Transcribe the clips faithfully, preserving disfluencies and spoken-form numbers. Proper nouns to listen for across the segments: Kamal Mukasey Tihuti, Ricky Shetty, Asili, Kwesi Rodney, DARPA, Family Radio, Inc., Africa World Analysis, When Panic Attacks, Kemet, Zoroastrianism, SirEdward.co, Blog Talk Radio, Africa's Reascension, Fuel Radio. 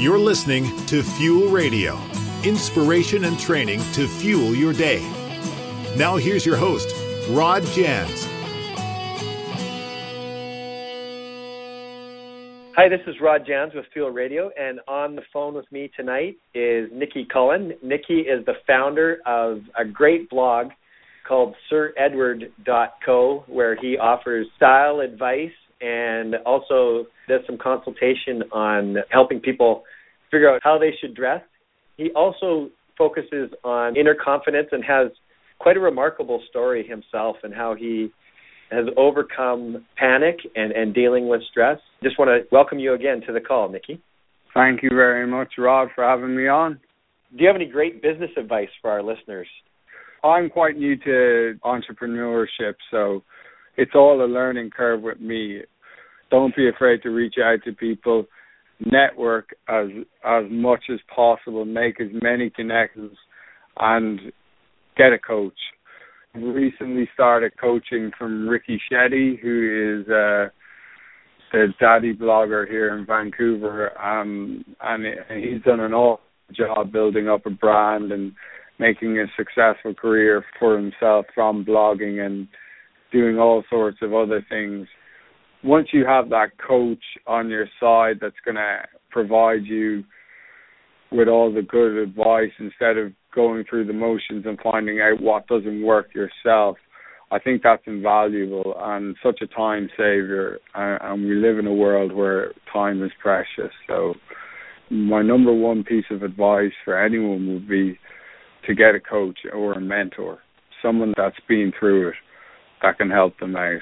You're listening to Fuel Radio, inspiration and training to fuel your day. Now here's your host, Rod Jans. Hi, this is Rod Jans with Fuel Radio, and on the phone with me tonight is Nikki Cullen. Nikki is the founder of a great blog called Sir Edward dot co, where he offers style advice, and also does some consultation on helping people figure out how they should dress. He also focuses on inner confidence and has quite a remarkable story himself and how he has overcome panic and, and dealing with stress. Just want to welcome you again to the call, Nikki. Thank you very much, Rob, for having me on. Do you have any great business advice for our listeners? I'm quite new to entrepreneurship, so it's all a learning curve with me. Don't be afraid to reach out to people, network as as much as possible, make as many connections, and get a coach. I recently started coaching from Ricky Shetty, who is uh, the daddy blogger here in Vancouver, um, and he's done an awesome job building up a brand and making a successful career for himself from blogging and doing all sorts of other things. Once you have that coach on your side that's going to provide you with all the good advice instead of going through the motions and finding out what doesn't work yourself, I think that's invaluable and such a time saver. And we live in a world where time is precious. So my number one piece of advice for anyone would be to get a coach or a mentor, someone that's been through it, that can help them out.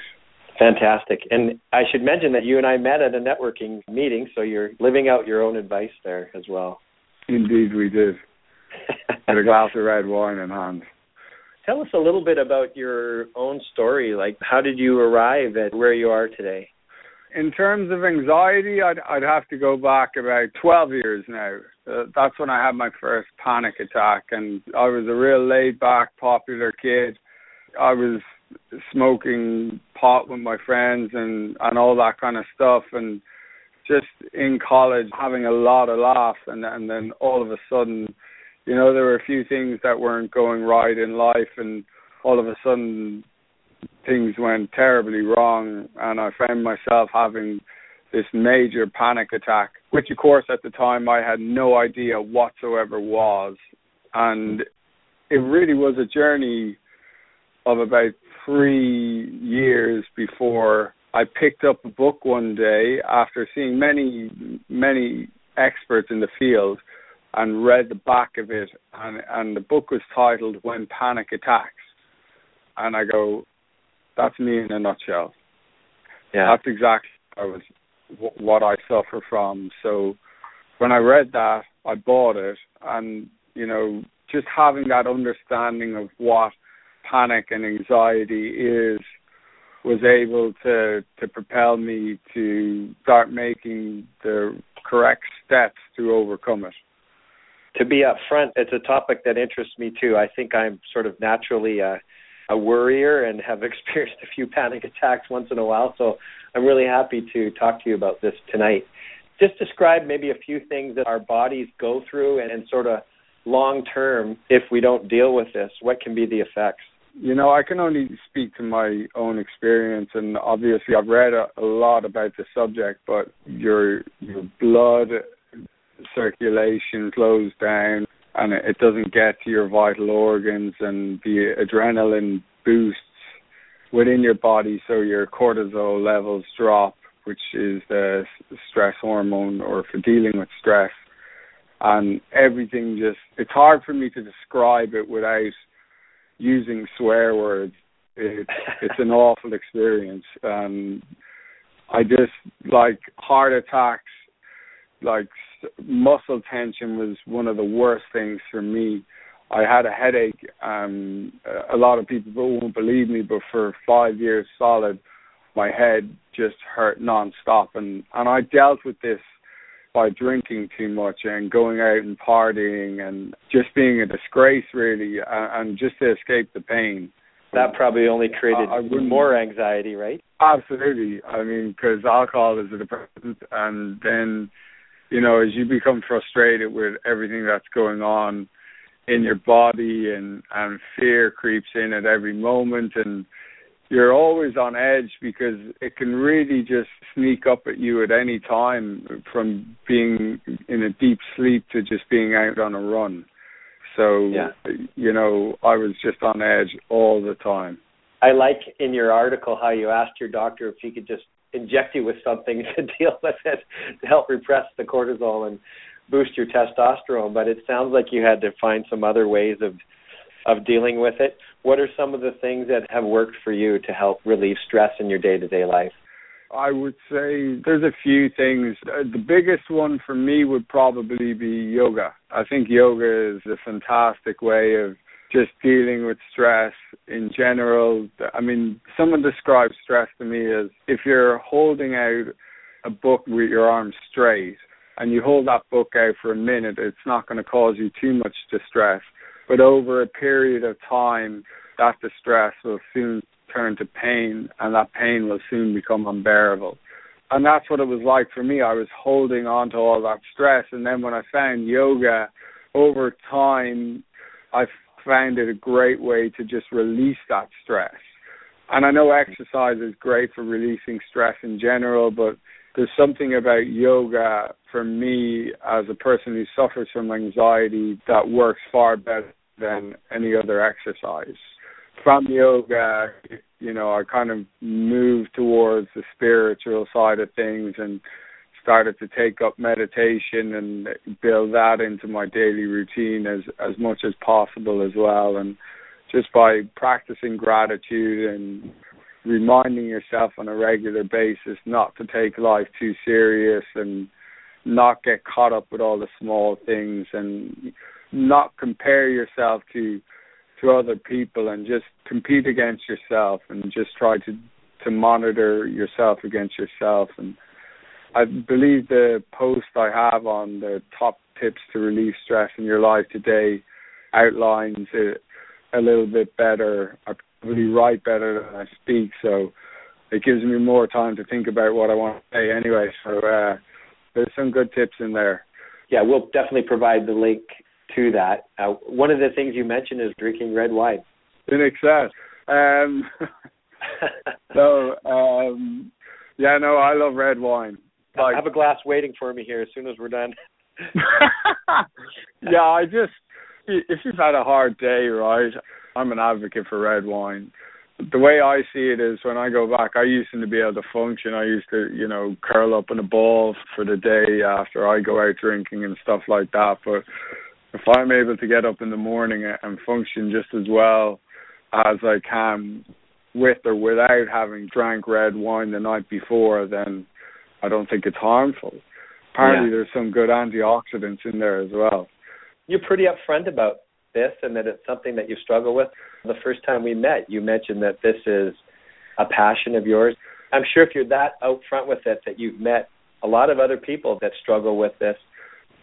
Fantastic. And I should mention that you and I met at a networking meeting, so you're living out your own advice there as well. Indeed we did. With a glass of red wine in hand. Tell us a little bit about your own story. Like, how did you arrive at where you are today? In terms of anxiety, I'd, I'd have to go back about twelve years now. Uh, that's when I had my first panic attack, and I was a real laid-back, popular kid. I was smoking pot with my friends and, and all that kind of stuff, and just in college having a lot of laughs, and, and then all of a sudden, you know, there were a few things that weren't going right in life, and all of a sudden things went terribly wrong, and I found myself having this major panic attack, which of course at the time I had no idea whatsoever was, and it really was a journey of about three years before I picked up a book one day after seeing many, many experts in the field and read the back of it. And, and the book was titled When Panic Attacks. And I go, that's me in a nutshell. Yeah. That's exactly what I, was, what I suffer from. So when I read that, I bought it. And, you know, just having that understanding of what panic and anxiety is was able to to propel me to start making the correct steps to overcome it. To be upfront, it's a topic that interests me too. I think I'm sort of naturally a, a worrier and have experienced a few panic attacks once in a while, so I'm really happy to talk to you about this tonight. Just describe maybe a few things that our bodies go through and, and sort of long term, if we don't deal with this, what can be the effects? You know, I can only speak to my own experience, and obviously I've read a, a lot about the subject, but your your blood circulation slows down and it doesn't get to your vital organs, and the adrenaline boosts within your body, so your cortisol levels drop, which is the stress hormone or for dealing with stress. And everything just, it's hard for me to describe it without using swear words. It, it's an awful experience. Um, I just, like, heart attacks, like muscle tension was one of the worst things for me. I had a headache. Um, a lot of people won't believe me, but for five years solid, my head just hurt nonstop. And, and I dealt with this by drinking too much and going out and partying and just being a disgrace, really, and just to escape the pain. That probably only created I, I more anxiety, right? Absolutely. I mean, because alcohol is a depressant, and then you know, as you become frustrated with everything that's going on in your body, and, and fear creeps in at every moment, and you're always on edge because it can really just sneak up at you at any time, from being in a deep sleep to just being out on a run. So, yeah. you know, I was just on edge all the time. I like in your article how you asked your doctor if he could just inject you with something to deal with it, to help repress the cortisol and boost your testosterone. But it sounds like you had to find some other ways of of dealing with it. What are some of the things that have worked for you to help relieve stress in your day-to-day life? I would say there's a few things. The biggest one for me would probably be yoga. I think yoga is a fantastic way of just dealing with stress in general. I mean, someone described stress to me as if you're holding out a book with your arms straight and you hold that book out for a minute, it's not going to cause you too much distress. But over a period of time, that distress will soon turn to pain, and that pain will soon become unbearable. And that's what it was like for me. I was holding on to all that stress, and then when I found yoga, over time, I found it a great way to just release that stress. And I know exercise is great for releasing stress in general, but there's something about yoga for me as a person who suffers from anxiety that works far better than any other exercise. From yoga, you know, I kind of moved towards the spiritual side of things and started to take up meditation and build that into my daily routine as, as much as possible as well. And just by practicing gratitude and reminding yourself on a regular basis not to take life too serious and not get caught up with all the small things and not compare yourself to to other people and just compete against yourself and just try to, to monitor yourself against yourself. And I believe the post I have on the top tips to relieve stress in your life today outlines it a little bit better. I probably write better than I speak, so it gives me more time to think about what I want to say anyway. So uh, there's some good tips in there. Yeah, we'll definitely provide the link to that. Uh, one of the things you mentioned is drinking red wine. In excess. Um, so, um, yeah, no, I love red wine. Like, I have a glass waiting for me here as soon as we're done. Yeah, I just, if you've had a hard day, right, I'm an advocate for red wine. The way I see it is when I go back, I used to be able to function. I used to, you know, curl up in a ball for the day after I go out drinking and stuff like that. But if I'm able to get up in the morning and function just as well as I can with or without having drank red wine the night before, then I don't think it's harmful. Apparently yeah. There's some good antioxidants in there as well. You're pretty upfront about this and that it's something that you struggle with. The first time we met, you mentioned that this is a passion of yours. I'm sure if you're that upfront with it, that you've met a lot of other people that struggle with this.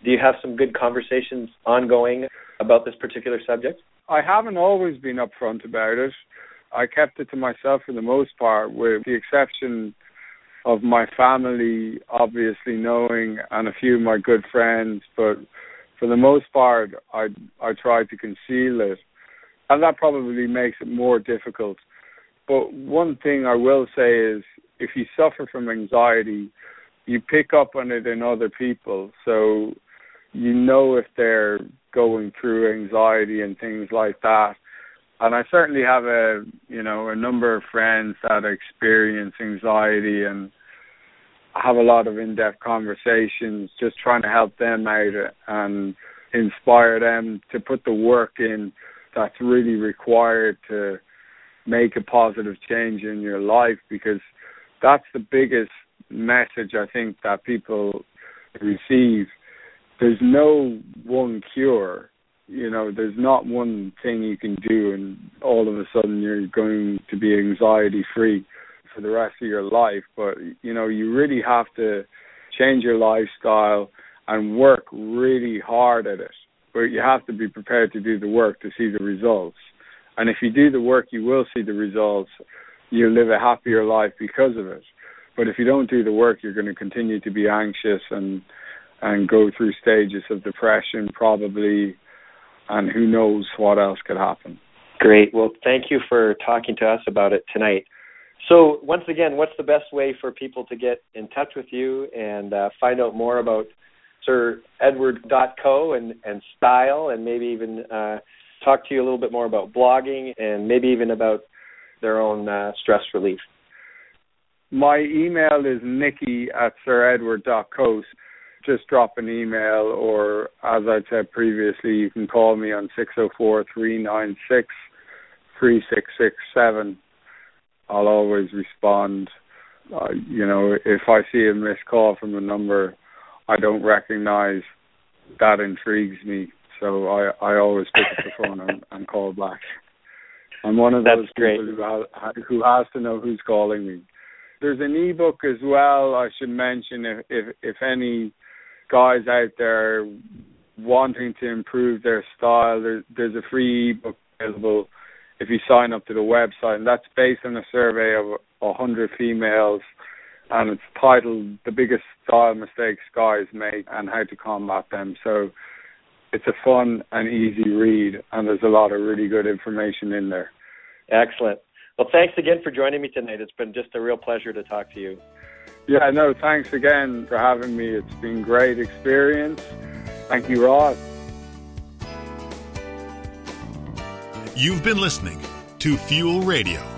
Do you have some good conversations ongoing about this particular subject? I haven't always been upfront about it. I kept it to myself for the most part, with the exception of my family, obviously knowing, and a few of my good friends. But for the most part, I, I tried to conceal it. And that probably makes it more difficult. But one thing I will say is if you suffer from anxiety, you pick up on it in other people. So you know if they're going through anxiety and things like that. And I certainly have a, you know, a number of friends that experience anxiety and have a lot of in-depth conversations, just trying to help them out and inspire them to put the work in that's really required to make a positive change in your life, because that's the biggest message I think that people receive. There's no one cure. You know, there's not one thing you can do and all of a sudden you're going to be anxiety-free for the rest of your life. But, you know, you really have to change your lifestyle and work really hard at it. But you have to be prepared to do the work to see the results. And if you do the work, you will see the results. You'll live a happier life because of it. But if you don't do the work, you're going to continue to be anxious and and go through stages of depression probably, and who knows what else could happen. Great. Well, thank you for talking to us about it tonight. So once again, what's the best way for people to get in touch with you and uh, find out more about Sir Edward dot co and, and style, and maybe even uh, talk to you a little bit more about blogging and maybe even about their own uh, stress relief? My email is Nikki at Sir Edward dot co. Just drop an email, or as I said previously, you can call me on six oh four, three nine six, three six six seven. I'll always respond. Uh, you know, if I see a missed call from a number I don't recognize, that intrigues me. So I, I always pick up the phone and, and call back. I'm one of That's those great. people who has, who has to know who's calling me. There's an e-book as well I should mention, if, if, if any guys out there wanting to improve their style, there, there's a free e-book available if you sign up to the website, and that's based on a survey of one hundred females, and it's titled The Biggest Style Mistakes Guys Make and How to Combat Them. So it's a fun and easy read, and there's a lot of really good information in there. Excellent. Well, thanks again for joining me tonight. It's been just a real pleasure to talk to you. Yeah, no, thanks again for having me. It's been a great experience. Thank you, Rod. You've been listening to Fuel Radio.